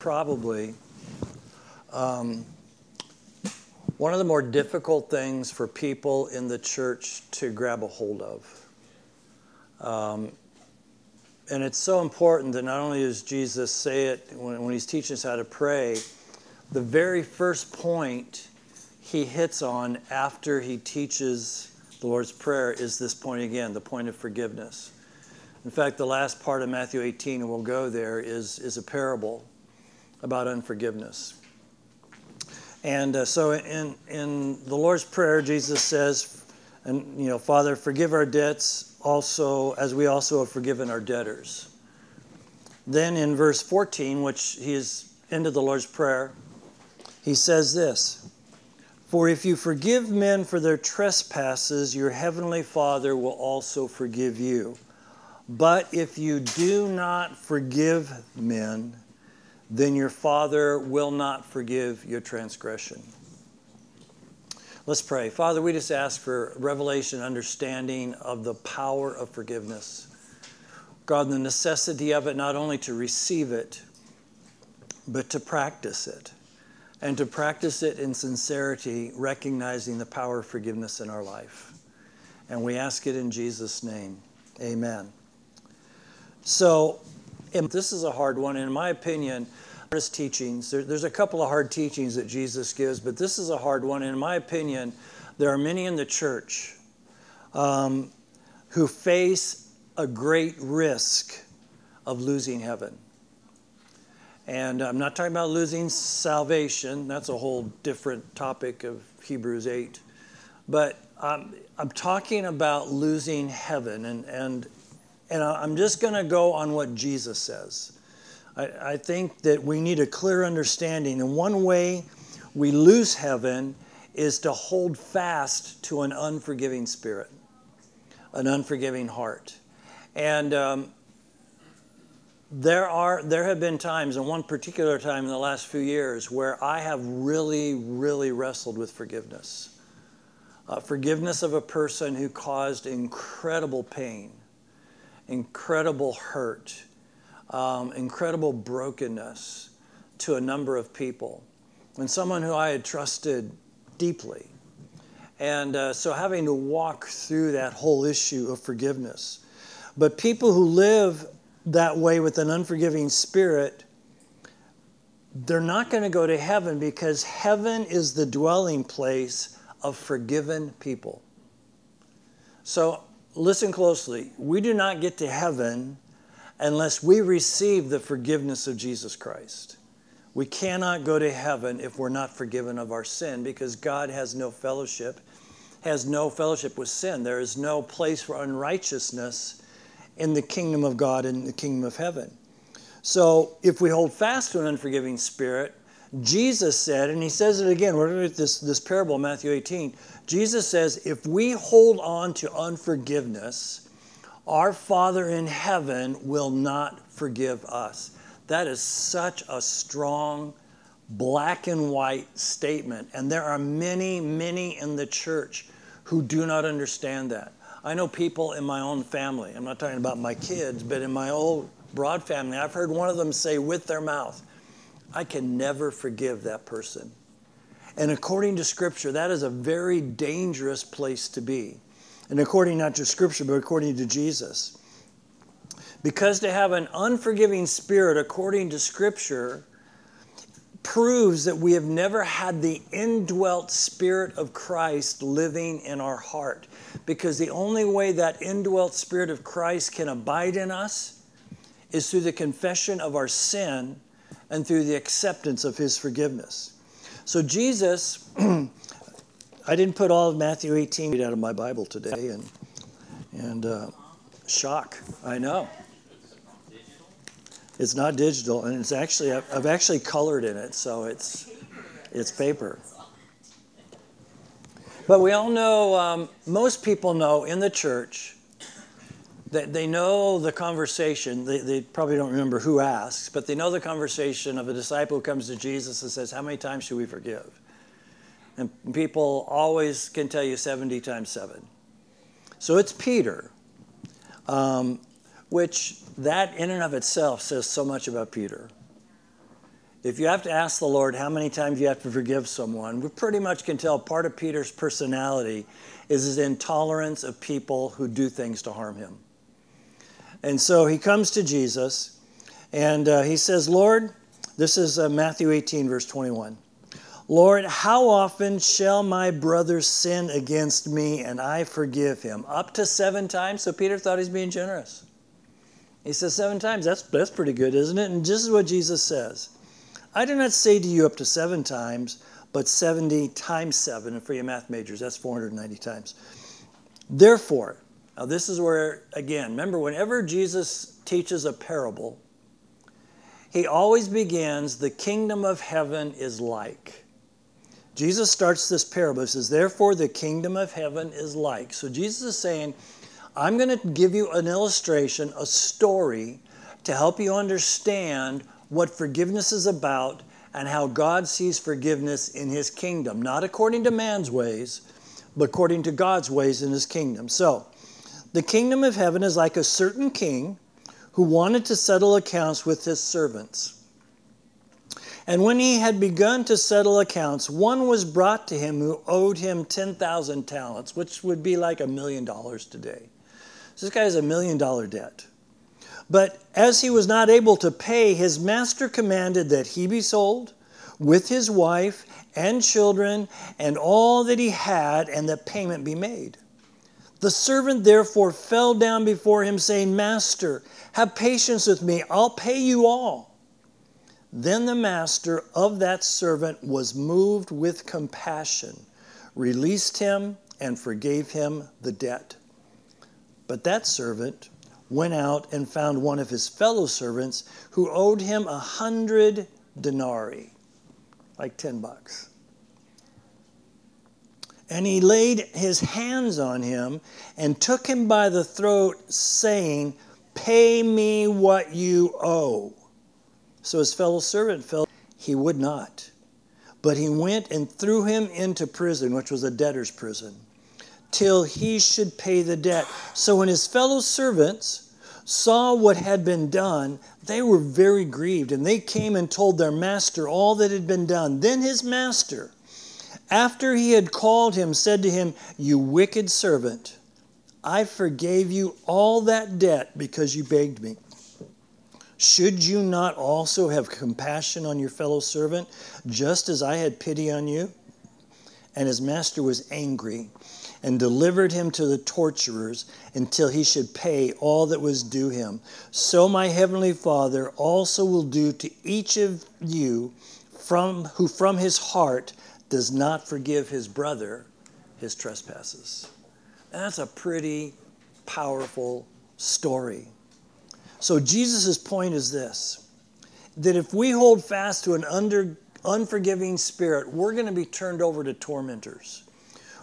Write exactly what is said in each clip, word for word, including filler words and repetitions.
Probably. Um, one of the more difficult things for people in the church to grab a hold of. Um, and it's so important that not only does Jesus say it when, when he's teaching us how to pray, the very first point he hits on after he teaches the Lord's Prayer is this point again, the point of forgiveness. In fact, the last part of Matthew eighteen, and we'll go there, is, is a parable about unforgiveness. And uh, so in, in the Lord's Prayer, Jesus says, and you know, Father, forgive our debts also as we also have forgiven our debtors. Then in verse fourteen, which he is into the Lord's Prayer, he says this, for if you forgive men for their trespasses, your heavenly Father will also forgive you. But if you do not forgive men, then your Father will not forgive your transgression. Let's pray. Father, we just ask for revelation, understanding of the power of forgiveness. God, the necessity of it, not only to receive it, but to practice it. And to practice it in sincerity, recognizing the power of forgiveness in our life. And we ask it in Jesus' name. Amen. So, and this is a hard one, and in my opinion, hardest teachings. There, there's a couple of hard teachings that Jesus gives, but this is a hard one. And in my opinion, there are many in the church um, who face a great risk of losing heaven. And I'm not talking about losing salvation. That's a whole different topic of Hebrews eight. But um, I'm talking about losing heaven, and and. And I'm just going to go on what Jesus says. I, I think that we need a clear understanding. And one way we lose heaven is to hold fast to an unforgiving spirit, an unforgiving heart. And um, there are there have been times, and one particular time in the last few years, where I have really, really wrestled with forgiveness. Uh, forgiveness of a person who caused incredible pain, incredible hurt, um, incredible brokenness to a number of people, and someone who I had trusted deeply. And uh, so having to walk through that whole issue of forgiveness. But people who live that way with an unforgiving spirit, they're not going to go to heaven, because heaven is the dwelling place of forgiven people. So listen closely. We do not get to heaven unless we receive the forgiveness of Jesus Christ. We cannot go to heaven if we're not forgiven of our sin, because God has no fellowship, has no fellowship with sin. There is no place for unrighteousness in the kingdom of God, in the kingdom of heaven. So if we hold fast to an unforgiving spirit, Jesus said, and he says it again, we're looking at this, this parable in Matthew eighteen. Jesus says, if we hold on to unforgiveness, our Father in heaven will not forgive us. That is such a strong, black and white statement. And there are many, many in the church who do not understand that. I know people in my own family. I'm not talking about my kids, but in my old broad family, I've heard one of them say with their mouth, I can never forgive that person. And according to Scripture, that is a very dangerous place to be. And according not to Scripture, but according to Jesus. Because to have an unforgiving spirit, according to Scripture, proves that we have never had the indwelt Spirit of Christ living in our heart. Because the only way that indwelt Spirit of Christ can abide in us is through the confession of our sin and through the acceptance of his forgiveness. So Jesus, I didn't put all of Matthew eighteen out of my Bible today, and and uh, shock, I know. It's not digital, and it's actually I've, I've actually colored in it, so it's it's paper. But we all know, um, most people know in the church. They know the conversation. They, they probably don't remember who asks, but they know the conversation of a disciple who comes to Jesus and says, how many times should we forgive? And people always can tell you seventy times seven. So it's Peter, um, which that in and of itself says so much about Peter. If you have to ask the Lord how many times you have to forgive someone, we pretty much can tell part of Peter's personality is his intolerance of people who do things to harm him. And so he comes to Jesus, and uh, he says, Lord, this is uh, Matthew eighteen, verse twenty-one. Lord, how often shall my brother sin against me and I forgive him? Up to seven times? So Peter thought he's being generous. He says seven times. That's, that's pretty good, isn't it? And this is what Jesus says. I do not say to you up to seven times, but seventy times seven. And for you math majors, that's four hundred ninety times. Therefore, now this is where, again, remember, whenever Jesus teaches a parable, he always begins, the kingdom of heaven is like. Jesus starts this parable. He says, therefore, the kingdom of heaven is like. So Jesus is saying, I'm going to give you an illustration, a story, to help you understand what forgiveness is about and how God sees forgiveness in his kingdom. Not according to man's ways, but according to God's ways in his kingdom. So, the kingdom of heaven is like a certain king who wanted to settle accounts with his servants. And when he had begun to settle accounts, one was brought to him who owed him ten thousand talents, which would be like a million dollars today. So this guy has a million dollar debt. But as he was not able to pay, his master commanded that he be sold with his wife and children and all that he had, and that payment be made. The servant therefore fell down before him, saying, Master, have patience with me, I'll pay you all. Then the master of that servant was moved with compassion, released him, and forgave him the debt. But that servant went out and found one of his fellow servants who owed him a hundred denarii, like ten bucks. And he laid his hands on him and took him by the throat, saying, Pay me what you owe. So his fellow servant felt he would not. But he went and threw him into prison, which was a debtor's prison, till he should pay the debt. So when his fellow servants saw what had been done, they were very grieved, and they came and told their master all that had been done. Then his master, after he had called him, said to him, You wicked servant, I forgave you all that debt because you begged me. Should you not also have compassion on your fellow servant, just as I had pity on you? And his master was angry and delivered him to the torturers until he should pay all that was due him. So my heavenly Father also will do to each of you from who from his heart does not forgive his brother his trespasses. And that's a pretty powerful story. So Jesus' point is this, that if we hold fast to an under, unforgiving spirit, we're going to be turned over to tormentors.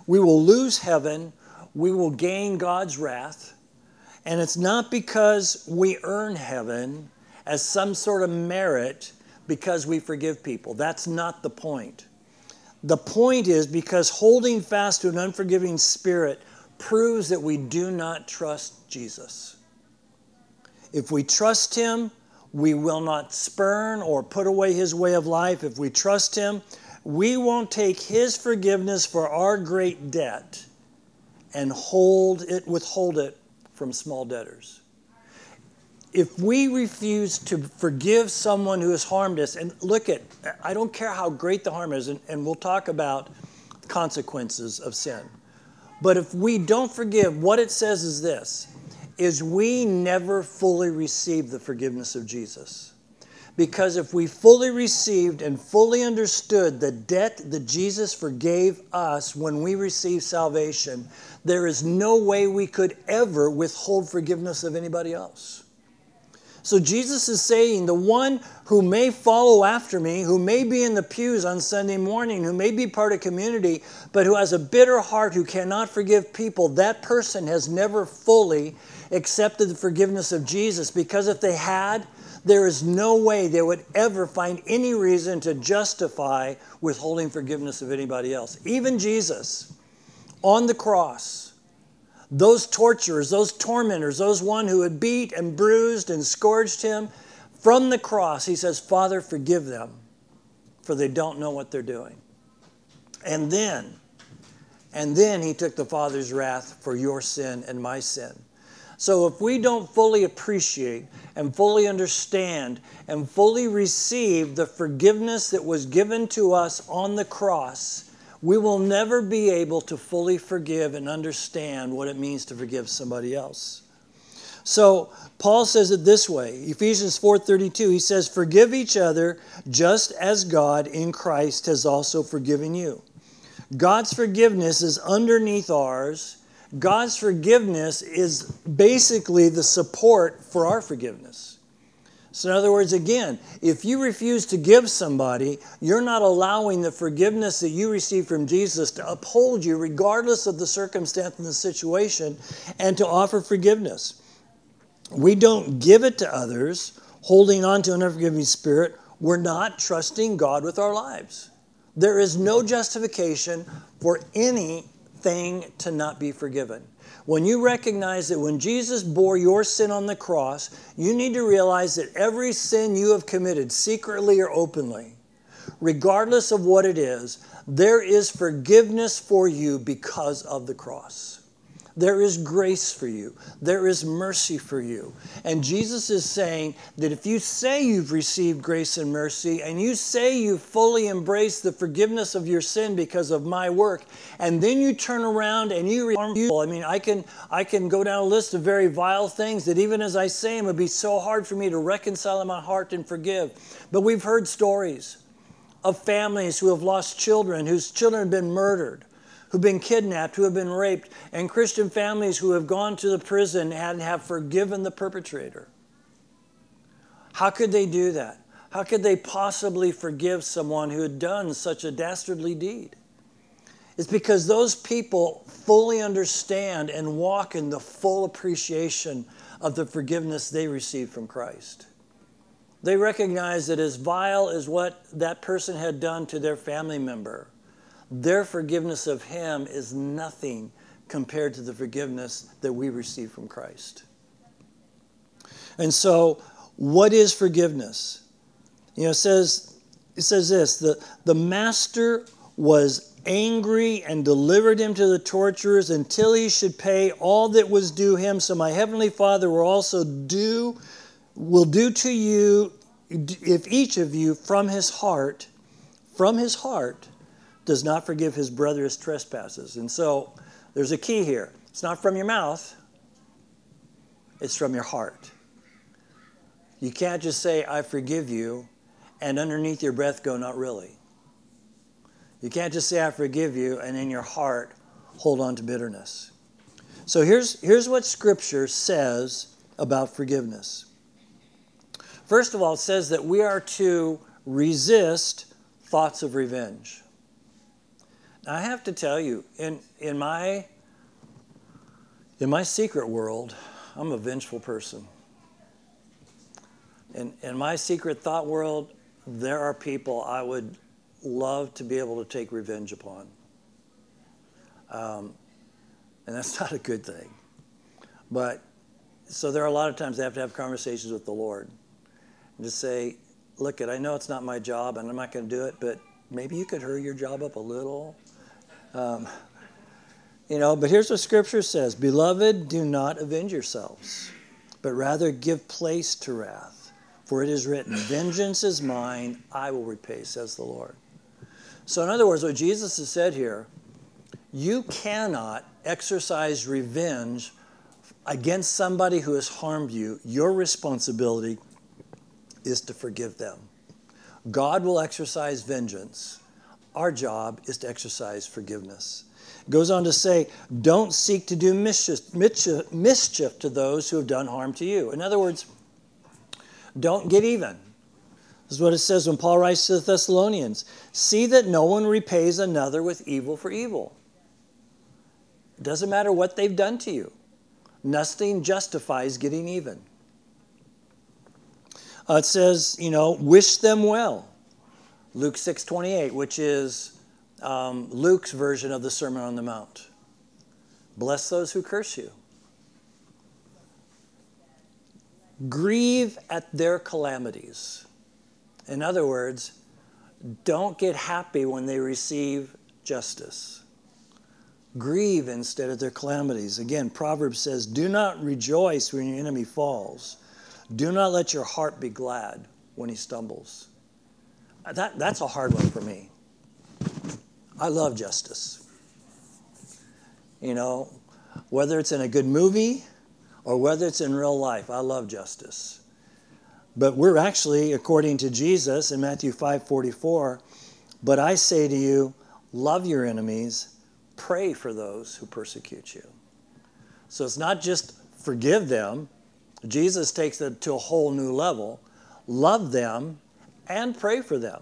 We will lose heaven, we will gain God's wrath, and it's not because we earn heaven as some sort of merit because we forgive people. That's not the point. The point is because holding fast to an unforgiving spirit proves that we do not trust Jesus. If we trust him, we will not spurn or put away his way of life. If we trust him, we won't take his forgiveness for our great debt and hold it, withhold it from small debtors. If we refuse to forgive someone who has harmed us, and look at, I don't care how great the harm is, and, and we'll talk about consequences of sin. But if we don't forgive, what it says is this, is we never fully receive the forgiveness of Jesus. Because if we fully received and fully understood the debt that Jesus forgave us when we receive salvation, there is no way we could ever withhold forgiveness of anybody else. So Jesus is saying, the one who may follow after me, who may be in the pews on Sunday morning, who may be part of community, but who has a bitter heart, who cannot forgive people, that person has never fully accepted the forgiveness of Jesus. Because if they had, there is no way they would ever find any reason to justify withholding forgiveness of anybody else. Even Jesus, on the cross, those torturers, those tormentors, those one who had beat and bruised and scourged him, from the cross, he says, Father, forgive them, for they don't know what they're doing. And then, and then he took the Father's wrath for your sin and my sin. So if we don't fully appreciate and fully understand and fully receive the forgiveness that was given to us on the cross, we will never be able to fully forgive and understand what it means to forgive somebody else. So Paul says it this way, Ephesians four thirty-two, he says, "Forgive each other just as God in Christ has also forgiven you." God's forgiveness is underneath ours. God's forgiveness is basically the support for our forgiveness. So in other words, again, if you refuse to give somebody, you're not allowing the forgiveness that you receive from Jesus to uphold you regardless of the circumstance and the situation and to offer forgiveness. We don't give it to others, holding on to an unforgiving spirit. We're not trusting God with our lives. There is no justification for anything to not be forgiven. When you recognize that when Jesus bore your sin on the cross, you need to realize that every sin you have committed, secretly or openly, regardless of what it is, there is forgiveness for you because of the cross. There is grace for you. There is mercy for you. And Jesus is saying that if you say you've received grace and mercy, and you say you fully embrace the forgiveness of your sin because of my work, and then you turn around and you re- I mean, I can I can go down a list of very vile things that even as I say them, it would be so hard for me to reconcile in my heart and forgive. But we've heard stories of families who have lost children, whose children have been murdered, who've been kidnapped, who have been raped, and Christian families who have gone to the prison and have forgiven the perpetrator. How could they do that? How could they possibly forgive someone who had done such a dastardly deed? It's because those people fully understand and walk in the full appreciation of the forgiveness they received from Christ. They recognize that as vile as what that person had done to their family member, their forgiveness of him is nothing compared to the forgiveness that we receive from Christ. And so, what is forgiveness? You know, it says, it says this, the, the master was angry and delivered him to the torturers until he should pay all that was due him. So my heavenly Father will also do, will do to you, if each of you from his heart, from his heart, does not forgive his brother his trespasses. And so there's a key here. It's not from your mouth. It's from your heart. You can't just say, I forgive you, and underneath your breath go, not really. You can't just say, I forgive you, and in your heart hold on to bitterness. So here's, here's what Scripture says about forgiveness. First of all, it says that we are to resist thoughts of revenge. I have to tell you, in in my in my secret world, I'm a vengeful person. In in my secret thought world, there are people I would love to be able to take revenge upon. Um, and that's not a good thing. But so there are a lot of times I have to have conversations with the Lord and just say, look, I know it's not my job and I'm not going to do it, but maybe you could hurry your job up a little. Um, you know, but here's what Scripture says. Beloved, do not avenge yourselves, but rather give place to wrath. For it is written, vengeance is mine, I will repay, says the Lord. So in other words, what Jesus has said here, you cannot exercise revenge against somebody who has harmed you. Your responsibility is to forgive them. God will exercise vengeance. Our job is to exercise forgiveness. It goes on to say, don't seek to do mischief, mischief, mischief to those who have done harm to you. In other words, don't get even. This is what it says when Paul writes to the Thessalonians. See that no one repays another with evil for evil. It doesn't matter what they've done to you. Nothing justifies getting even. Uh, it says, you know, wish them well. Luke six twenty-eight, which is um, Luke's version of the Sermon on the Mount. Bless those who curse you. Grieve at their calamities. In other words, Don't get happy when they receive justice. Grieve instead at their calamities. Again, Proverbs says, do not rejoice when your enemy falls. Do not let your heart be glad when he stumbles. That, that's a hard one for me. I love justice. You know, whether it's in a good movie or whether it's in real life, I love justice. But we're actually, according to Jesus in Matthew five forty-four, but I say to you, love your enemies, pray for those who persecute you. So it's not just forgive them. Jesus takes it to a whole new level. Love them and pray for them.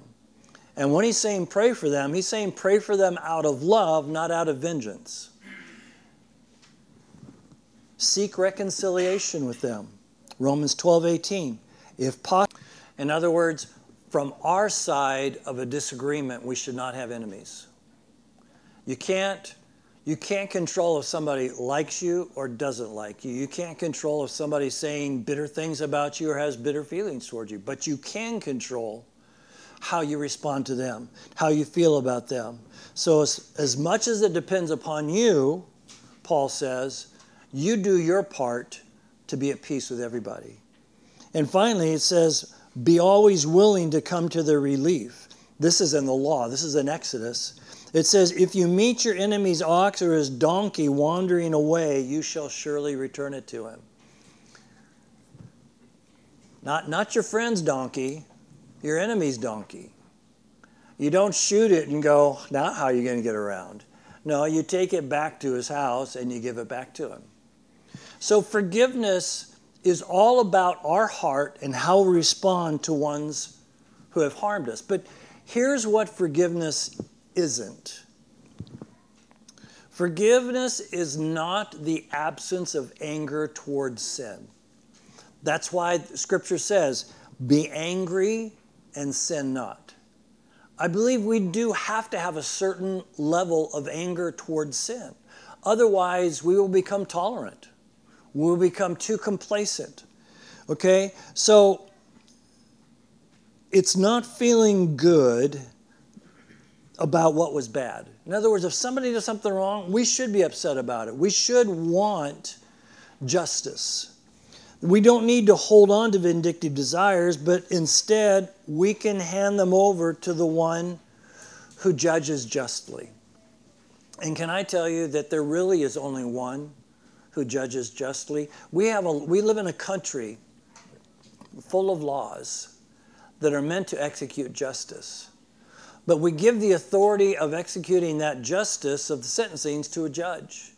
And when he's saying pray for them, he's saying pray for them out of love, not out of vengeance. Seek reconciliation with them. Romans twelve eighteen. If possible, in other words, from our side of a disagreement, we should not have enemies. You can't, you can't control if somebody likes you or doesn't like you. You can't control if somebody's saying bitter things about you or has bitter feelings towards you. But you can control how you respond to them, how you feel about them. So as, as much as it depends upon you, Paul says, you do your part to be at peace with everybody. And finally, it says, be always willing to come to their relief. This is in the law. This is in Exodus. It says, if you meet your enemy's ox or his donkey wandering away, you shall surely return it to him. Not, not your friend's donkey, your enemy's donkey. You don't shoot it and go, now how are you going to get around? No, you take it back to his house and you give it back to him. So forgiveness is all about our heart and how we respond to ones who have harmed us. But here's what forgiveness isn't. Forgiveness is not the absence of anger towards sin. That's why Scripture says, be angry and sin not. I believe we do have to have a certain level of anger towards sin. Otherwise, we will become tolerant. We'll become too complacent, okay? So it's not feeling good about what was bad. In other words, if somebody does something wrong, we should be upset about it. We should want justice. We don't need to hold on to vindictive desires, but instead we can hand them over to the one who judges justly. And can I tell you that there really is only one who judges justly. We have a we live in a country full of laws that are meant to execute justice. But we give the authority of executing that justice of the sentencing to a judge.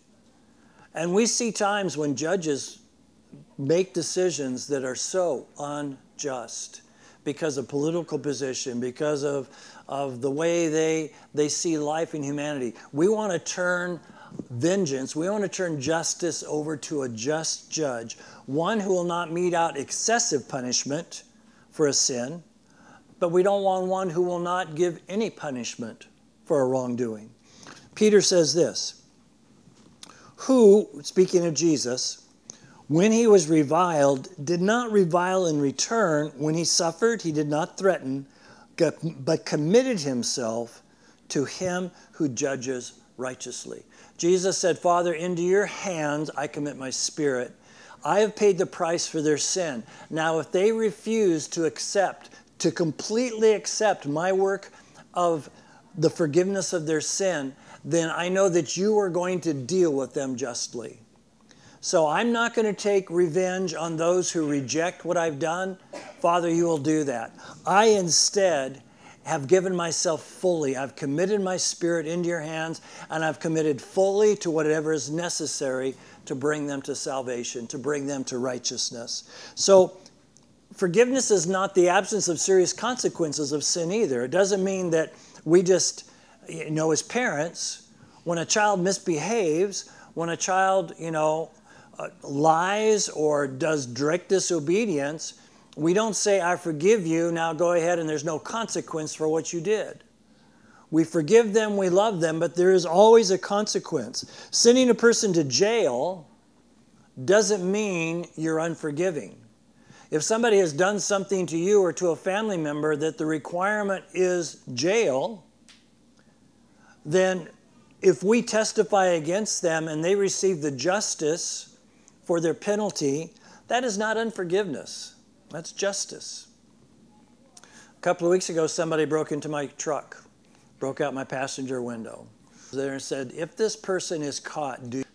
And we see times when judges make decisions that are so unjust because of political position, because of, of the way they, they see life and humanity. We want to turn vengeance, we want to turn justice over to a just judge, one who will not mete out excessive punishment for a sin, but we don't want one who will not give any punishment for a wrongdoing. Peter says this, who, speaking of Jesus, when he was reviled, did not revile in return. When he suffered, he did not threaten, but committed himself to him who judges righteously. Jesus said, Father, into your hands I commit my spirit. I have paid the price for their sin. Now, if they refuse to accept, to completely accept my work of the forgiveness of their sin, then I know that you are going to deal with them justly. So I'm not going to take revenge on those who reject what I've done. Father, you will do that. I instead have given myself fully. I've committed my spirit into your hands, and I've committed fully to whatever is necessary to bring them to salvation, to bring them to righteousness. So forgiveness is not the absence of serious consequences of sin either. It doesn't mean that we just, you know, as parents, when a child misbehaves, when a child, you know, uh, lies or does direct disobedience, we don't say, I forgive you, now go ahead and there's no consequence for what you did. We forgive them, we love them, but there is always a consequence. Sending a person to jail doesn't mean you're unforgiving. If somebody has done something to you or to a family member that the requirement is jail, then if we testify against them and they receive the justice for their penalty, that is not unforgiveness. That's justice. A couple of weeks ago, somebody broke into my truck, broke out my passenger window. There and said, if this person is caught, do you?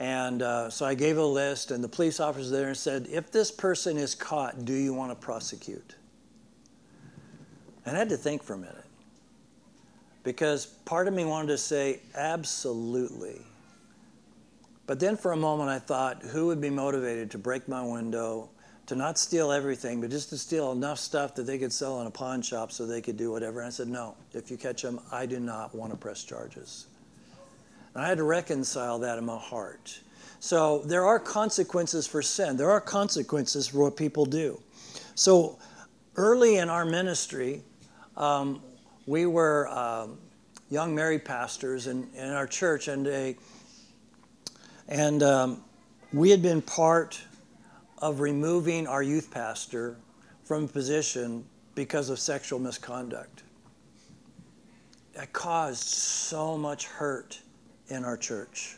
And uh, so I gave a list, and the police officer there and said, if this person is caught, do you want to prosecute? And I had to think for a minute, because part of me wanted to say, absolutely. But then for a moment I thought, who would be motivated to break my window, to not steal everything, but just to steal enough stuff that they could sell in a pawn shop so they could do whatever? And I said, no, if you catch them, I do not want to press charges. And I had to reconcile that in my heart. So there are consequences for sin. There are consequences for what people do. So early in our ministry, um, we were um, young married pastors in, in our church, and a, and um, we had been part of removing our youth pastor from position because of sexual misconduct. That caused so much hurt in our church.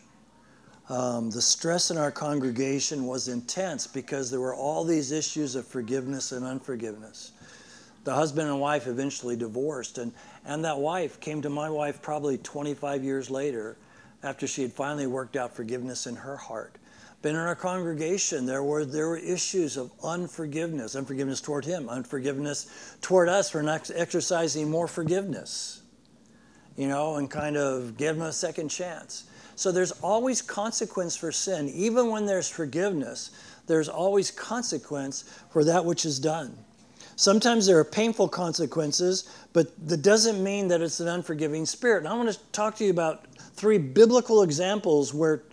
Um, the stress in our congregation was intense because there were all these issues of forgiveness and unforgiveness. The husband and wife eventually divorced, and, and that wife came to my wife probably twenty-five years later after she had finally worked out forgiveness in her heart. But in our congregation, there were there were issues of unforgiveness, unforgiveness toward him, unforgiveness toward us for not exercising more forgiveness, you know, and kind of give him a second chance. So there's always consequence for sin. Even when there's forgiveness, there's always consequence for that which is done. Sometimes there are painful consequences, but that doesn't mean that it's an unforgiving spirit. And I want to talk to you about three biblical examples where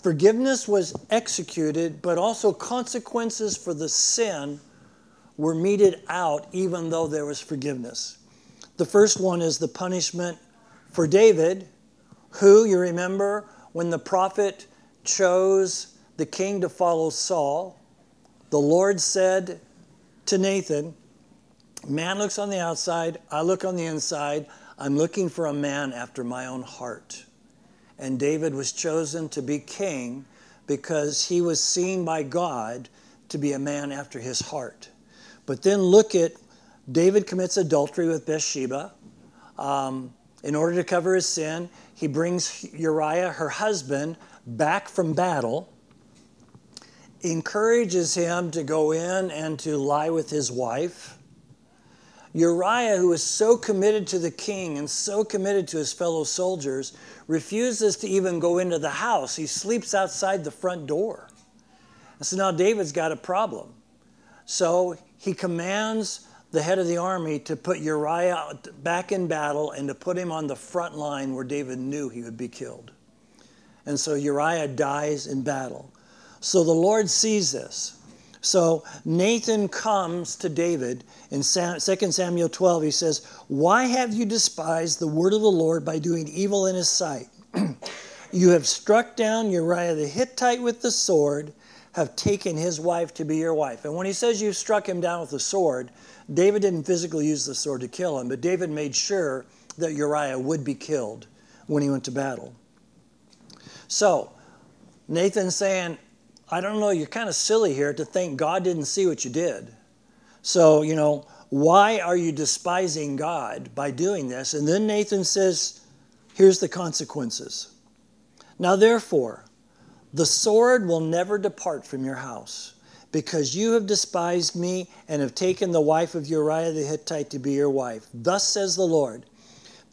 forgiveness was executed, but also consequences for the sin were meted out even though there was forgiveness. The first one is the punishment for David, who, you remember, when the prophet chose the king to follow Saul, the Lord said to Nathan, man looks on the outside, I look on the inside. I'm looking for a man after my own heart. And David was chosen to be king because he was seen by God to be a man after his heart. But then look at, David commits adultery with Bathsheba. Um, in order to cover his sin, he brings Uriah, her husband, back from battle, encourages him to go in and to lie with his wife. Uriah, who is so committed to the king and so committed to his fellow soldiers, refuses to even go into the house. He sleeps outside the front door. And so now David's got a problem. So he commands the head of the army to put Uriah back in battle and to put him on the front line where David knew he would be killed. And so Uriah dies in battle. So the Lord sees this. So Nathan comes to David in Second Samuel twelve. He says, why have you despised the word of the Lord by doing evil in his sight? You have struck down Uriah the Hittite with the sword, have taken his wife to be your wife. And when he says you struck him down with the sword, David didn't physically use the sword to kill him, but David made sure that Uriah would be killed when he went to battle. So Nathan's saying, I don't know, you're kind of silly here to think God didn't see what you did. So, you know, why are you despising God by doing this? And then Nathan says, here's the consequences. Now, therefore, the sword will never depart from your house, because you have despised me and have taken the wife of Uriah the Hittite to be your wife. Thus says the Lord,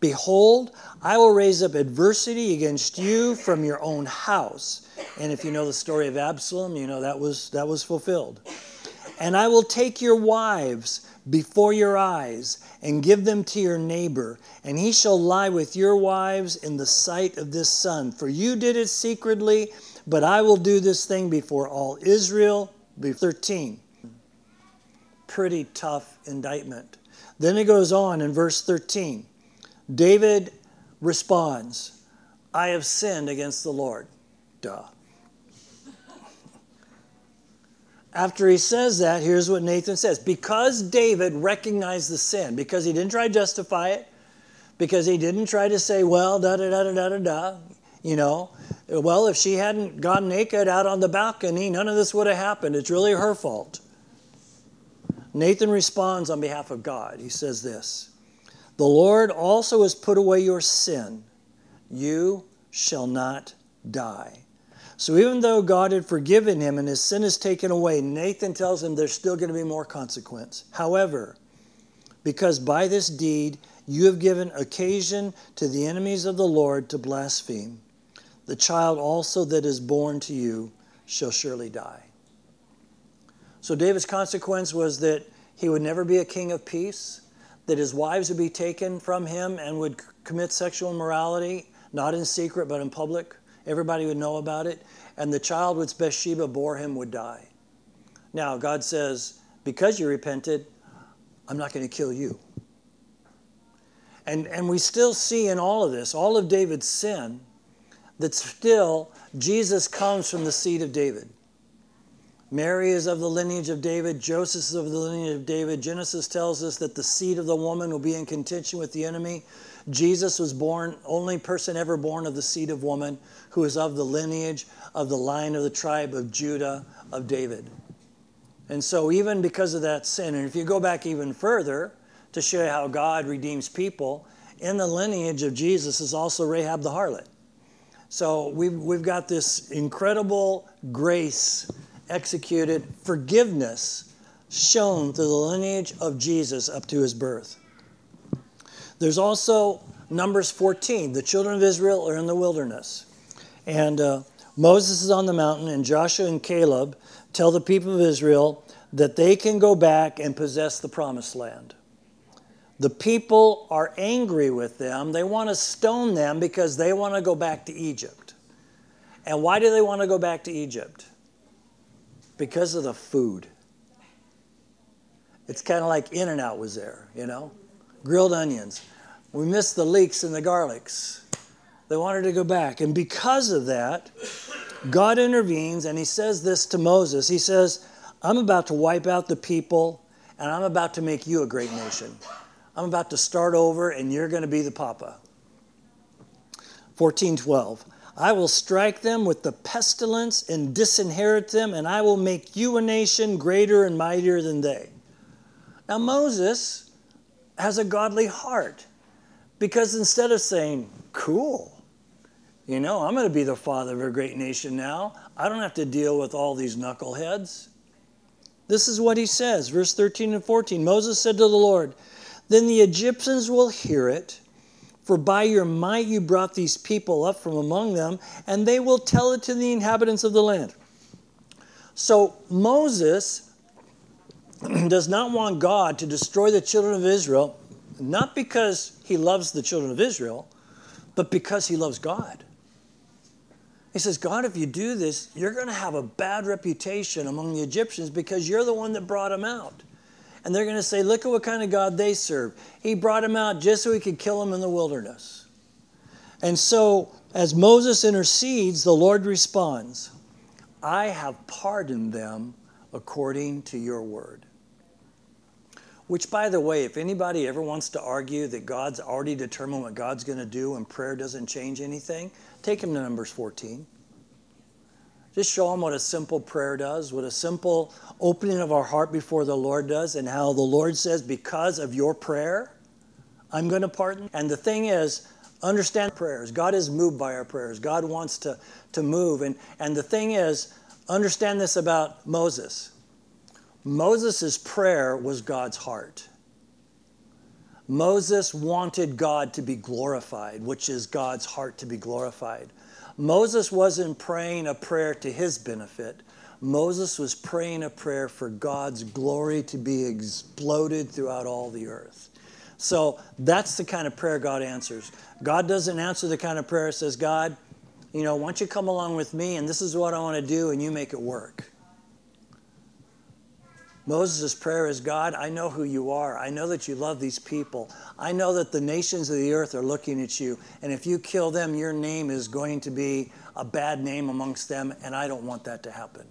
behold, I will raise up adversity against you from your own house. And if you know the story of Absalom, you know that was that was fulfilled. And I will take your wives before your eyes and give them to your neighbor, and he shall lie with your wives in the sight of this sun. For you did it secretly, but I will do this thing before all Israel. Verse thirteen. Pretty tough indictment. Then it goes on in verse thirteen. David responds, I have sinned against the Lord. Duh. after he says that, here's what Nathan says. Because David recognized the sin, because he didn't try to justify it, because he didn't try to say, well, da-da-da-da-da-da, you know, well, if she hadn't gone naked out on the balcony, none of this would have happened. It's really her fault. Nathan responds on behalf of God. He says this, the Lord also has put away your sin. You shall not die. So even though God had forgiven him and his sin is taken away, Nathan tells him there's still going to be more consequence. However, because by this deed, you have given occasion to the enemies of the Lord to blaspheme. The child also that is born to you shall surely die. So David's consequence was that he would never be a king of peace, that his wives would be taken from him and would commit sexual immorality, not in secret but in public. Everybody would know about it. And the child which Bathsheba bore him would die. Now God says, because you repented, I'm not going to kill you. And, and we still see in all of this, all of David's sin, that still Jesus comes from the seed of David. Mary is of the lineage of David. Joseph is of the lineage of David. Genesis tells us that the seed of the woman will be in contention with the enemy. Jesus was born, only person ever born of the seed of woman, who is of the lineage of the line of the tribe of Judah of David. And so even because of that sin, and if you go back even further, to show you how God redeems people, in the lineage of Jesus is also Rahab the harlot. So we've, we've got this incredible grace executed, forgiveness shown through the lineage of Jesus up to his birth. There's also Numbers fourteen. The children of Israel are in the wilderness. And uh, Moses is on the mountain, and Joshua and Caleb tell the people of Israel that they can go back and possess the promised land. The people are angry with them. They want to stone them because they want to go back to Egypt. And why do they want to go back to Egypt? Because of the food. It's kind of like In-N-Out was there, you know? Grilled onions. We missed the leeks and the garlics. They wanted to go back. And because of that, God intervenes, and he says this to Moses. He says, I'm about to wipe out the people, and I'm about to make you a great nation. I'm about to start over, and you're going to be the papa. fourteen twelve. I will strike them with the pestilence and disinherit them, and I will make you a nation greater and mightier than they. Now Moses has a godly heart, because instead of saying, cool, you know, I'm going to be the father of a great nation now. I don't have to deal with all these knuckleheads. This is what he says, verse thirteen and fourteen. Moses said to the Lord, then the Egyptians will hear it, for by your might you brought these people up from among them, and they will tell it to the inhabitants of the land. So Moses does not want God to destroy the children of Israel, not because he loves the children of Israel, but because he loves God. He says, God, if you do this, you're going to have a bad reputation among the Egyptians because you're the one that brought them out. And they're going to say, look at what kind of God they serve. He brought them out just so he could kill them in the wilderness. And so as Moses intercedes, the Lord responds, I have pardoned them according to your word. Which, by the way, if anybody ever wants to argue that God's already determined what God's going to do and prayer doesn't change anything, take him to Numbers fourteen. Just show him what a simple prayer does, what a simple opening of our heart before the Lord does, and how the Lord says, because of your prayer, I'm going to pardon. And the thing is, understand prayers. God is moved by our prayers. God wants to, to move. And, and the thing is, understand this about Moses. Moses' prayer was God's heart. Moses wanted God to be glorified, which is God's heart to be glorified. Moses wasn't praying a prayer to his benefit. Moses was praying a prayer for God's glory to be exploded throughout all the earth. So that's the kind of prayer God answers. God doesn't answer the kind of prayer that says, God, you know, why don't you come along with me, and this is what I want to do, and you make it work. Moses' prayer is, God, I know who you are. I know that you love these people. I know that the nations of the earth are looking at you. And if you kill them, your name is going to be a bad name amongst them, and I don't want that to happen.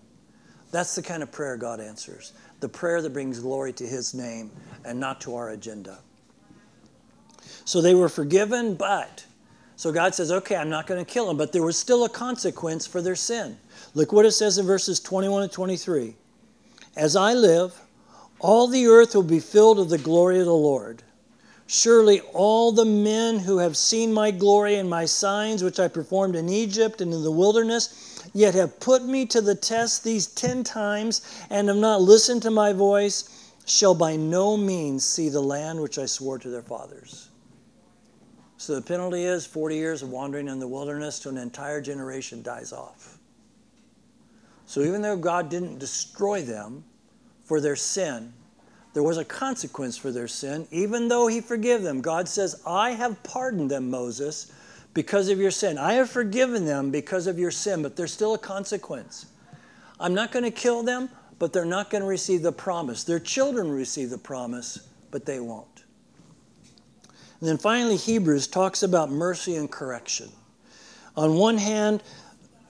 That's the kind of prayer God answers. The prayer that brings glory to his name and not to our agenda. So they were forgiven, but... So God says, okay, I'm not going to kill them, but there was still a consequence for their sin. Look what it says in verses twenty-one and twenty-three. As I live, all the earth will be filled with the glory of the Lord. Surely all the men who have seen my glory and my signs, which I performed in Egypt and in the wilderness, yet have put me to the test these ten times and have not listened to my voice, shall by no means see the land which I swore to their fathers. So the penalty is forty years of wandering in the wilderness till an entire generation dies off. So even though God didn't destroy them for their sin, there was a consequence for their sin, even though he forgave them. God says, I have pardoned them, Moses, because of your sin. I have forgiven them because of your sin, but there's still a consequence. I'm not going to kill them, but they're not going to receive the promise. Their children receive the promise, but they won't. And then finally, Hebrews talks about mercy and correction. On one hand,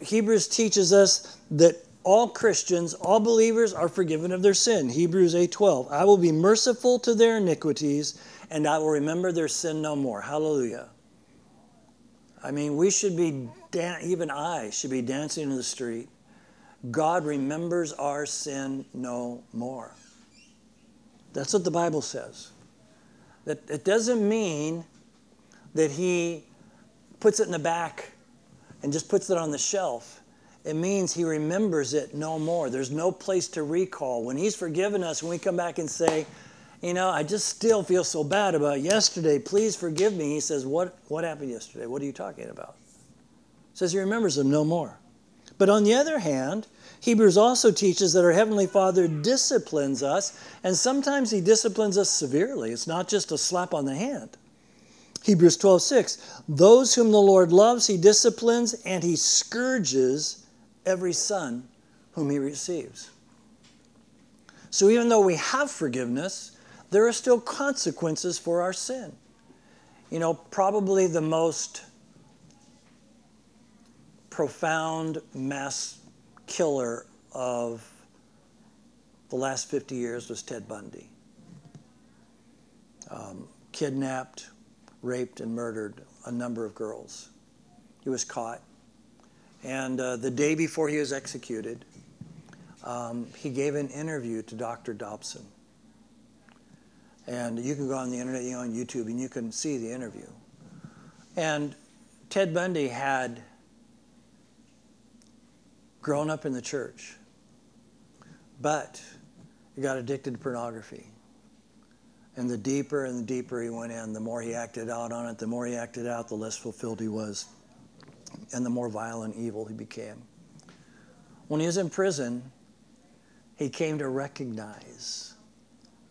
Hebrews teaches us that all Christians, all believers are forgiven of their sin. Hebrews eight twelve, I will be merciful to their iniquities, and I will remember their sin no more. Hallelujah. I mean, we should be, dan- even I should be dancing in the street. God remembers our sin no more. That's what the Bible says. That it doesn't mean that he puts it in the back and just puts it on the shelf. It means he remembers it no more. There's no place to recall. When he's forgiven us, when we come back and say, you know, I just still feel so bad about yesterday. Please forgive me. He says, what, what happened yesterday? What are you talking about? He says he remembers them no more. But on the other hand, Hebrews also teaches that our Heavenly Father disciplines us, and sometimes he disciplines us severely. It's not just a slap on the hand. Hebrews twelve six, those whom the Lord loves, he disciplines, and he scourges every son whom he receives. So even though we have forgiveness, there are still consequences for our sin. You know, probably the most profound mass killer of the last fifty years was Ted Bundy. Um, kidnapped, raped, and murdered a number of girls. He was caught. And uh, the day before he was executed, um, he gave an interview to Doctor Dobson. And you can go on the internet, you know, on YouTube, and you can see the interview. And Ted Bundy had grown up in the church, but he got addicted to pornography. And the deeper and the deeper he went in, the more he acted out on it, the more he acted out, the less fulfilled he was, and the more violent and evil he became. When he was in prison, he came to recognize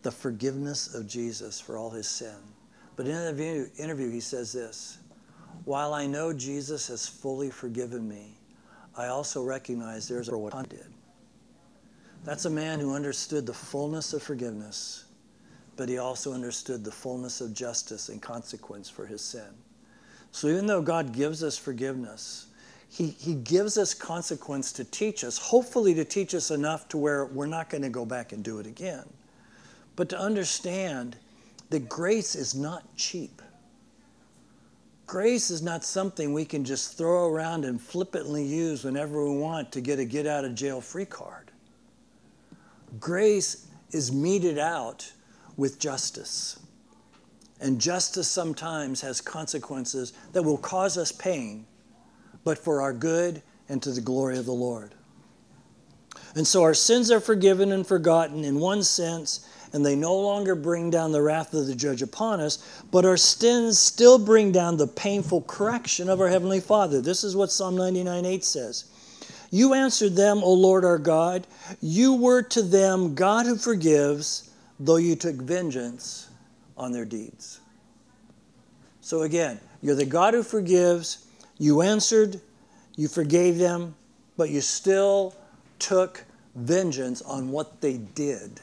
the forgiveness of Jesus for all his sin. But in the interview, he says this, while I know Jesus has fully forgiven me, I also recognize there's a what I did. That's a man who understood the fullness of forgiveness, but he also understood the fullness of justice and consequence for his sin. So even though God gives us forgiveness, he, he gives us consequence to teach us, hopefully to teach us enough to where we're not going to go back and do it again. But to understand that grace is not cheap. Grace is not something we can just throw around and flippantly use whenever we want to get a get-out-of-jail-free card. Grace is meted out with justice. And justice sometimes has consequences that will cause us pain, but for our good and to the glory of the Lord. And so our sins are forgiven and forgotten in one sense, and they no longer bring down the wrath of the judge upon us, but our sins still bring down the painful correction of our Heavenly Father. This is what Psalm ninety-nine eight says. You answered them, O Lord our God. You were to them God who forgives, though you took vengeance on their deeds. So again, you're the God who forgives. You answered, you forgave them, but you still took vengeance on what they did.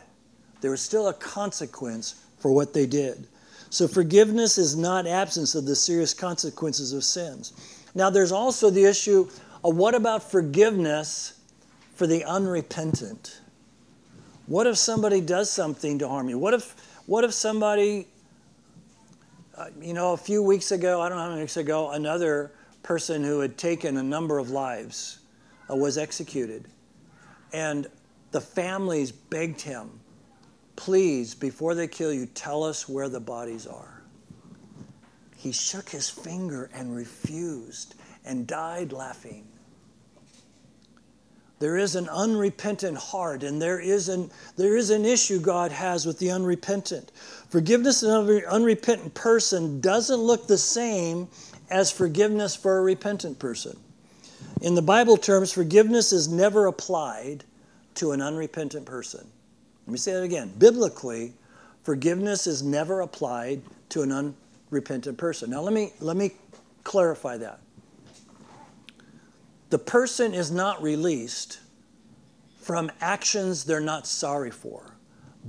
There was still a consequence for what they did. So forgiveness is not absence of the serious consequences of sins. Now there's also the issue of what about forgiveness for the unrepentant. What if somebody does something to harm you? What if what if somebody, uh, you know, a few weeks ago, I don't know how many weeks ago, another person who had taken a number of lives uh, was executed. And the families begged him, please, before they kill you, tell us where the bodies are. He shook his finger and refused and died laughing. There is an unrepentant heart, and there is an, there is an issue God has with the unrepentant. Forgiveness of an unrepentant person doesn't look the same as forgiveness for a repentant person. In the Bible terms, forgiveness is never applied to an unrepentant person. Let me say that again. Biblically, forgiveness is never applied to an unrepentant person. Now, let me, let me clarify that. The person is not released from actions they're not sorry for,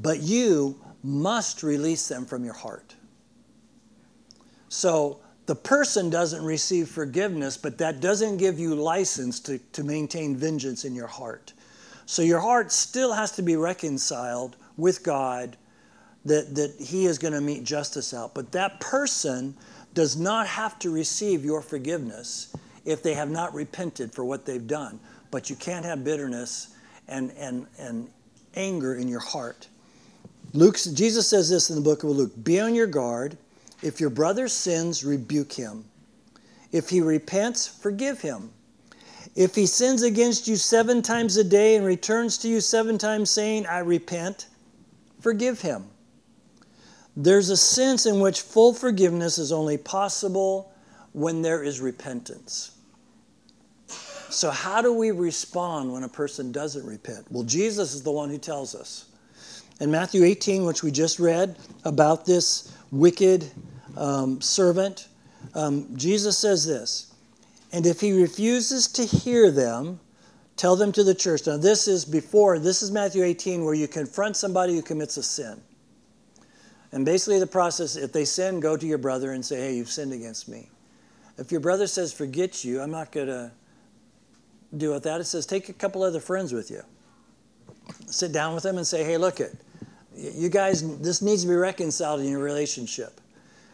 but you must release them from your heart. So the person doesn't receive forgiveness, but that doesn't give you license to, to maintain vengeance in your heart. So your heart still has to be reconciled with God that, that he is going to meet justice out. But that person does not have to receive your forgiveness if they have not repented for what they've done. But you can't have bitterness and, and, and anger in your heart. Luke, Jesus says this in the book of Luke, be on your guard. If your brother sins, rebuke him. If he repents, forgive him. If he sins against you seven times a day and returns to you seven times saying, I repent, forgive him. There's a sense in which full forgiveness is only possible when there is repentance. So how do we respond when a person doesn't repent? Well, Jesus is the one who tells us. In Matthew eighteen, which we just read about this wicked um, servant, um, Jesus says this, and if he refuses to hear them, tell them to the church. Now this is before, this is Matthew eighteen, where you confront somebody who commits a sin. And basically the process, if they sin, go to your brother and say, hey, you've sinned against me. If your brother says, forget you, I'm not going to do with that. It says, take a couple other friends with you. Sit down with them and say, hey, look it, you guys, this needs to be reconciled in your relationship.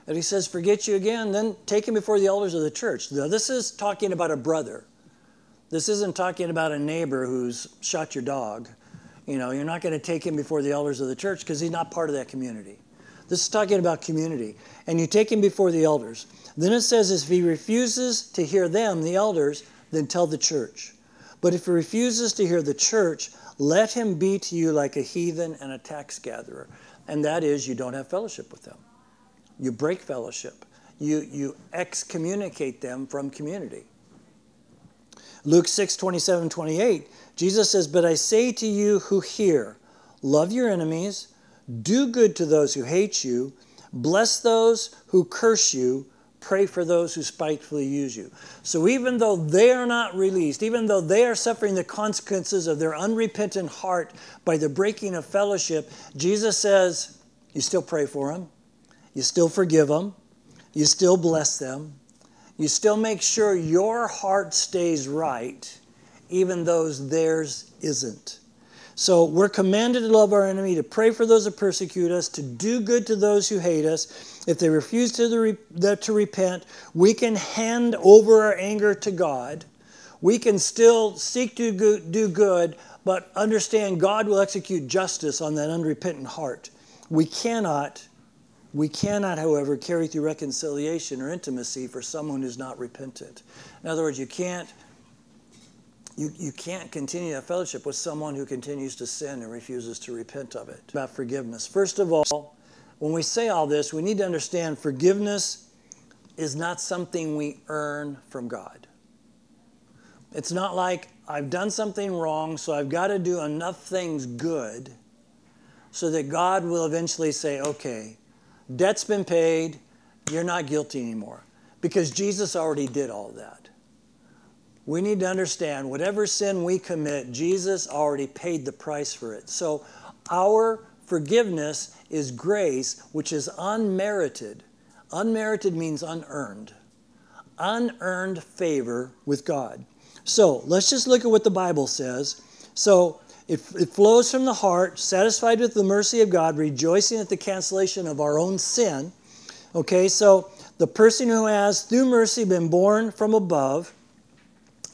And he says, forget you again, then take him before the elders of the church. Now, this is talking about a brother. This isn't talking about a neighbor who's shot your dog. You know, you're not going to take him before the elders of the church because he's not part of that community. This is talking about community. And you take him before the elders. Then it says, if he refuses to hear them, the elders, then tell the church. But if he refuses to hear the church, let him be to you like a heathen and a tax gatherer. And that is, you don't have fellowship with them. You break fellowship. You, you excommunicate them from community. Luke six, twenty-seven, twenty-eight, Jesus says, but I say to you who hear, love your enemies, do good to those who hate you, bless those who curse you, pray for those who spitefully use you. So even though they are not released, even though they are suffering the consequences of their unrepentant heart by the breaking of fellowship, Jesus says, you still pray for them, you still forgive them, you still bless them, you still make sure your heart stays right, even though theirs isn't. So we're commanded to love our enemy, to pray for those who persecute us, to do good to those who hate us. If they refuse to, the re- to repent, we can hand over our anger to God. We can still seek to go- do good, but understand God will execute justice on that unrepentant heart. We cannot, we cannot, however, carry through reconciliation or intimacy for someone who's not repentant. In other words, you can't You, you can't continue a fellowship with someone who continues to sin and refuses to repent of it. About forgiveness. First of all, when we say all this, we need to understand forgiveness is not something we earn from God. It's not like I've done something wrong, so I've got to do enough things good so that God will eventually say, okay, debt's been paid, you're not guilty anymore. Because Jesus already did all that. We need to understand whatever sin we commit, Jesus already paid the price for it. So our forgiveness is grace, which is unmerited. Unmerited means unearned. Unearned favor with God. So let's just look at what the Bible says. So it, it flows from the heart, satisfied with the mercy of God, rejoicing at the cancellation of our own sin. Okay, so the person who has, through mercy, been born from above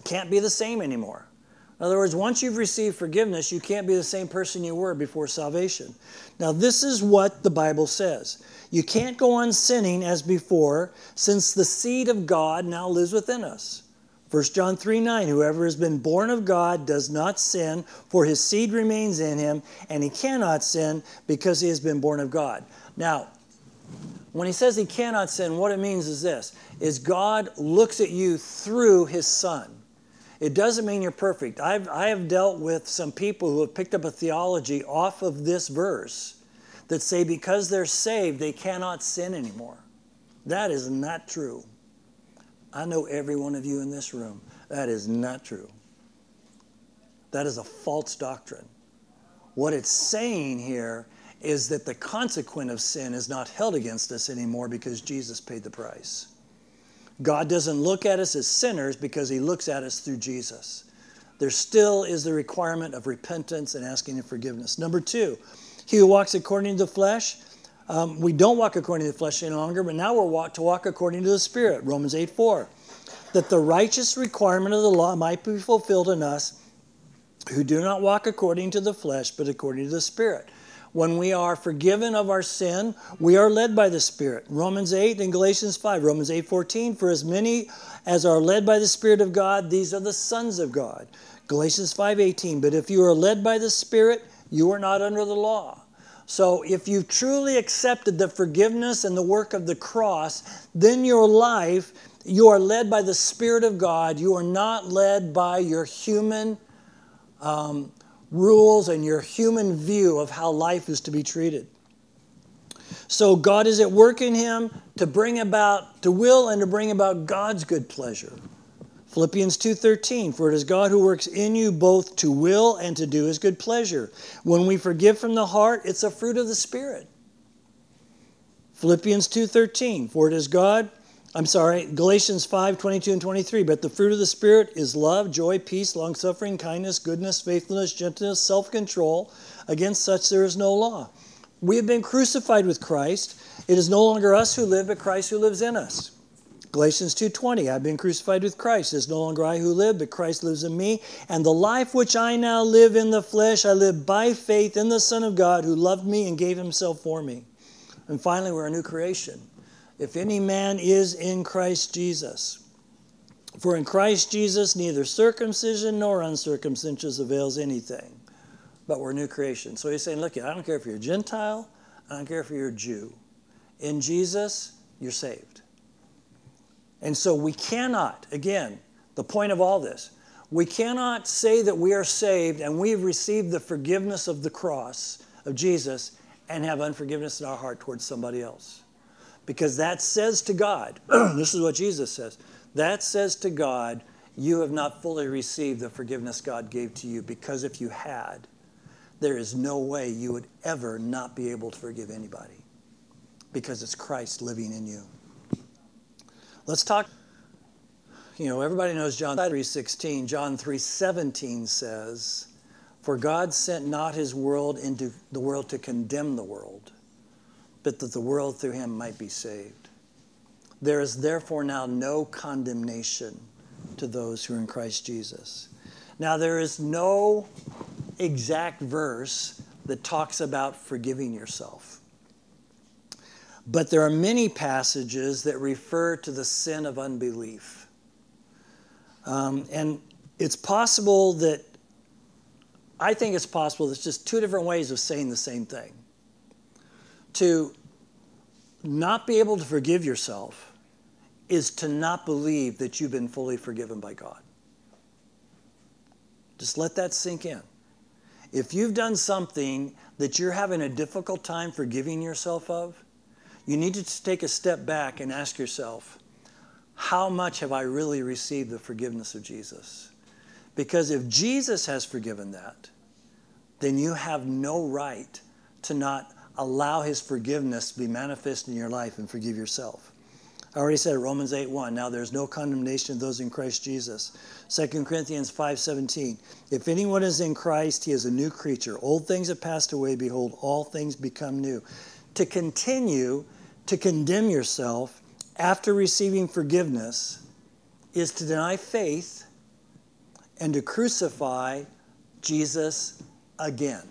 can't be the same anymore. In other words, once you've received forgiveness, you can't be the same person you were before salvation. Now, this is what the Bible says. You can't go on sinning as before, since the seed of God now lives within us. First John three nine, whoever has been born of God does not sin, for his seed remains in him, and he cannot sin because he has been born of God. Now, when he says he cannot sin, what it means is this, is God looks at you through his Son. It doesn't mean you're perfect. I've, I have dealt with some people who have picked up a theology off of this verse that say because they're saved, they cannot sin anymore. That is not true. I know every one of you in this room. That is not true. That is a false doctrine. What it's saying here is that the consequence of sin is not held against us anymore because Jesus paid the price. God doesn't look at us as sinners because he looks at us through Jesus. There still is the requirement of repentance and asking for forgiveness. Number two, he who walks according to the flesh, um, we don't walk according to the flesh any longer, but now we're walk to walk according to the Spirit, Romans eight four, that the righteous requirement of the law might be fulfilled in us who do not walk according to the flesh, but according to the Spirit. When we are forgiven of our sin, we are led by the Spirit. Romans eight and Galatians five, Romans eight fourteen, for as many as are led by the Spirit of God, these are the sons of God. Galatians five eighteen, but if you are led by the Spirit, you are not under the law. So if you've truly accepted the forgiveness and the work of the cross, then your life, you are led by the Spirit of God. You are not led by your human um rules and your human view of how life is to be treated. So God is at work in him to bring about, to will and to bring about God's good pleasure. Philippians two thirteen, for it is God who works in you both to will and to do his good pleasure. When we forgive from the heart, it's a fruit of the Spirit. Philippians two thirteen, for it is God, I'm sorry, Galatians five twenty-two and twenty-three, but the fruit of the Spirit is love, joy, peace, long-suffering, kindness, goodness, faithfulness, gentleness, self-control. Against such there is no law. We have been crucified with Christ. It is no longer us who live, but Christ who lives in us. Galatians two twenty, I've been crucified with Christ. It is no longer I who live, but Christ lives in me. And the life which I now live in the flesh, I live by faith in the Son of God who loved me and gave himself for me. And finally, we're a new creation. If any man is in Christ Jesus. For in Christ Jesus neither circumcision nor uncircumcision avails anything, but we're new creation. So he's saying, look, I don't care if you're a Gentile, I don't care if you're a Jew. In Jesus, you're saved. And so we cannot, again, the point of all this, we cannot say that we are saved and we've received the forgiveness of the cross of Jesus and have unforgiveness in our heart towards somebody else. Because that says to God, this is what Jesus says, that says to God, you have not fully received the forgiveness God gave to you, because if you had, there is no way you would ever not be able to forgive anybody, because it's Christ living in you. Let's talk, you know, everybody knows John three sixteen. John three seventeen says, for God sent not his world into the world to condemn the world, but that the world through him might be saved. There is therefore now no condemnation to those who are in Christ Jesus. Now, there is no exact verse that talks about forgiving yourself, but there are many passages that refer to the sin of unbelief. Um, and it's possible that, I think it's possible, there's just two different ways of saying the same thing. To not be able to forgive yourself is to not believe that you've been fully forgiven by God. Just let that sink in. If you've done something that you're having a difficult time forgiving yourself of, you need to take a step back and ask yourself, how much have I really received the forgiveness of Jesus? Because if Jesus has forgiven that, then you have no right to not allow his forgiveness to be manifest in your life and forgive yourself. I already said Romans eight one. Now there's no condemnation of those in Christ Jesus. Second Corinthians five seventeen. If anyone is in Christ, he is a new creature. Old things have passed away. Behold, all things become new. To continue to condemn yourself after receiving forgiveness is to deny faith and to crucify Jesus again.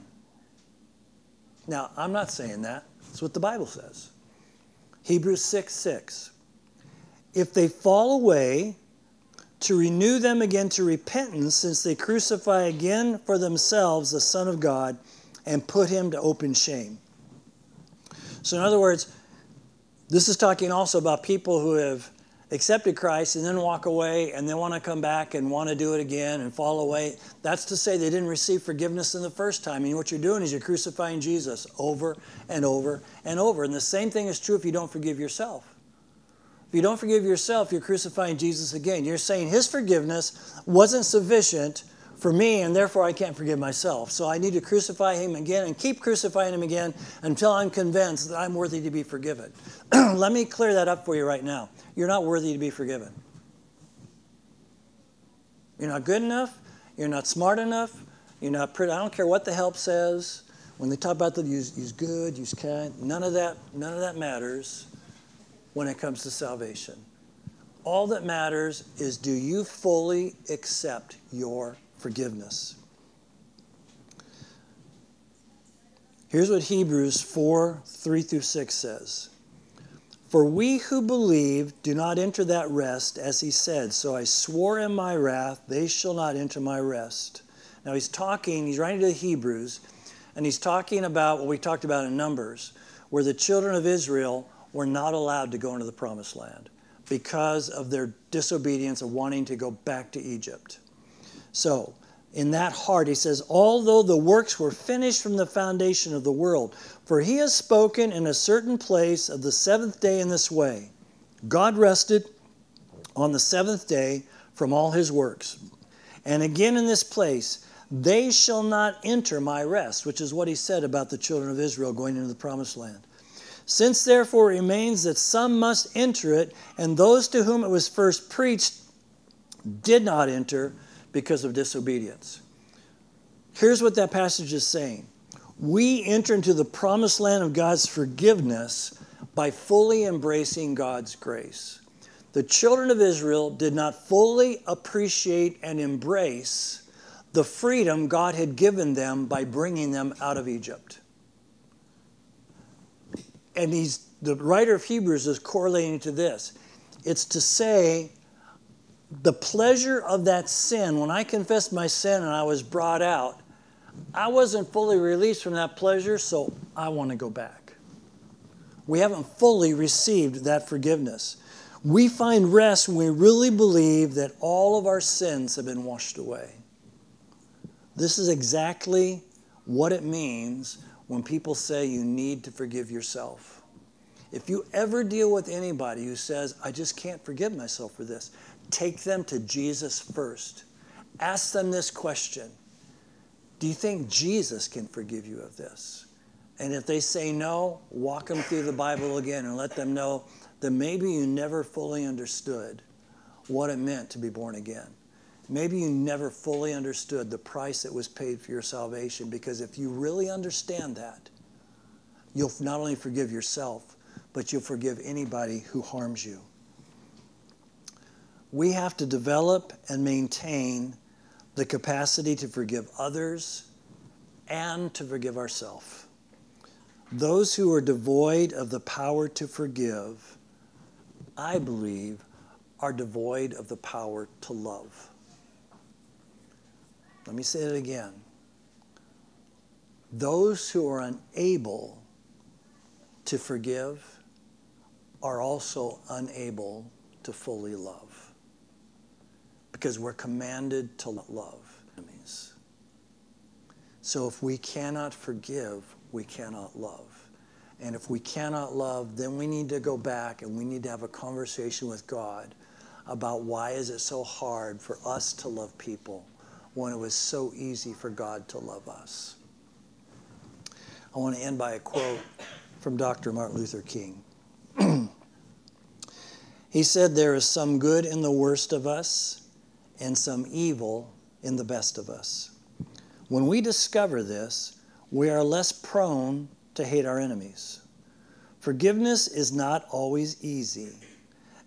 Now, I'm not saying that. It's what the Bible says. Hebrews six six. If they fall away, to renew them again to repentance, since they crucify again for themselves the Son of God and put him to open shame. So in other words, this is talking also about people who have accepted Christ and then walk away and then want to come back and want to do it again and fall away. That's to say they didn't receive forgiveness in the first time. And what you're doing is you're crucifying Jesus over and over and over. And the same thing is true if you don't forgive yourself. If you don't forgive yourself, you're crucifying Jesus again. You're saying his forgiveness wasn't sufficient for me, and therefore I can't forgive myself. So I need to crucify him again and keep crucifying him again until I'm convinced that I'm worthy to be forgiven. Let me clear that up for you right now. You're not worthy to be forgiven. You're not good enough. You're not smart enough. You're not pretty. I don't care what the help says. When they talk about the use, use good, use kind, none of that, none of that matters when it comes to salvation. All that matters is, do you fully accept your forgiveness? Here's what Hebrews four three through six says. For we who believe do not enter that rest, as he said, so I swore in my wrath, they shall not enter my rest. Now he's talking, he's writing to the Hebrews, and he's talking about what we talked about in Numbers, where the children of Israel were not allowed to go into the promised land because of their disobedience of wanting to go back to Egypt. So, in that heart, he says, although the works were finished from the foundation of the world, for he has spoken in a certain place of the seventh day in this way, God rested on the seventh day from all his works. And again in this place, they shall not enter my rest, which is what he said about the children of Israel going into the promised land. Since therefore it remains that some must enter it, and those to whom it was first preached did not enter, because of disobedience. Here's what that passage is saying. We enter into the promised land of God's forgiveness by fully embracing God's grace. The children of Israel did not fully appreciate and embrace the freedom God had given them by bringing them out of Egypt. And he's, the writer of Hebrews is correlating to this. It's to say, the pleasure of that sin, when I confessed my sin and I was brought out, I wasn't fully released from that pleasure, so I want to go back. We haven't fully received that forgiveness. We find rest when we really believe that all of our sins have been washed away. This is exactly what it means when people say you need to forgive yourself. If you ever deal with anybody who says, I just can't forgive myself for this, take them to Jesus first. Ask them this question. Do you think Jesus can forgive you of this? And if they say no, walk them through the Bible again and let them know that maybe you never fully understood what it meant to be born again. Maybe you never fully understood the price that was paid for your salvation, because if you really understand that, you'll not only forgive yourself, but you'll forgive anybody who harms you. We have to develop and maintain the capacity to forgive others and to forgive ourselves. Those who are devoid of the power to forgive, I believe, are devoid of the power to love. Let me say it again. Those who are unable to forgive are also unable to fully love. Because we're commanded to love enemies. So if we cannot forgive, we cannot love. And if we cannot love, then we need to go back and we need to have a conversation with God about why is it so hard for us to love people when it was so easy for God to love us. I want to end by a quote from Doctor Martin Luther King. He said there is some good in the worst of us and some evil in the best of us. When we discover this, we are less prone to hate our enemies. Forgiveness is not always easy.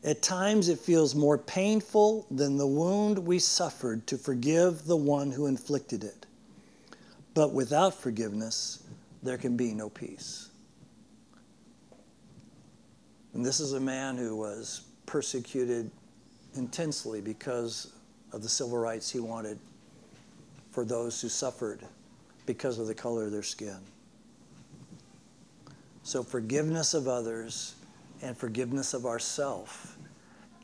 At times it feels more painful than the wound we suffered to forgive the one who inflicted it. But without forgiveness, there can be no peace. And this is a man who was persecuted intensely because of the civil rights he wanted for those who suffered because of the color of their skin. So forgiveness of others and forgiveness of ourselves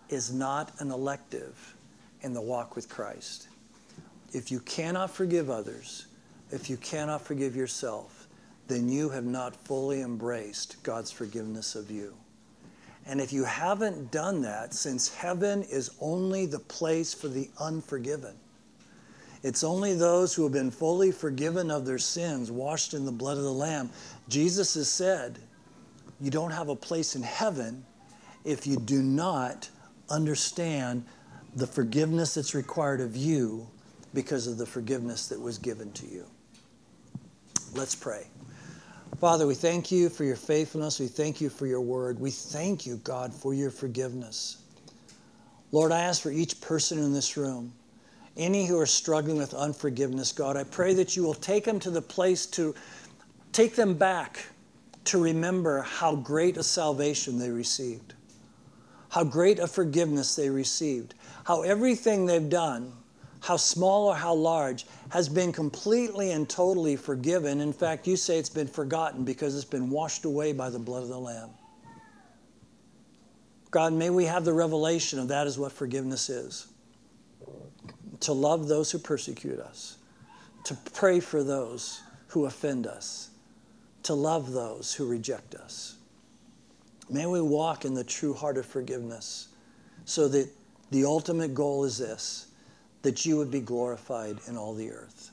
is not an elective in the walk with Christ. If you cannot forgive others, if you cannot forgive yourself, then you have not fully embraced God's forgiveness of you. And if you haven't done that, since heaven is only the place for the unforgiven, it's only those who have been fully forgiven of their sins, washed in the blood of the Lamb. Jesus has said, you don't have a place in heaven if you do not understand the forgiveness that's required of you because of the forgiveness that was given to you. Let's pray. Father, we thank you for your faithfulness. We thank you for your word. We thank you, God, for your forgiveness. Lord, I ask for each person in this room, any who are struggling with unforgiveness, God, I pray that you will take them to the place to take them back to remember how great a salvation they received, how great a forgiveness they received, how everything they've done, how small or how large, has been completely and totally forgiven. In fact, you say it's been forgotten because it's been washed away by the blood of the Lamb. God, may we have the revelation of that is what forgiveness is, to love those who persecute us, to pray for those who offend us, to love those who reject us. May we walk in the true heart of forgiveness so that the ultimate goal is this, that you would be glorified in all the earth.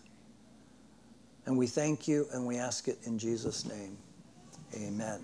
And we thank you and we ask it in Jesus' name. Amen.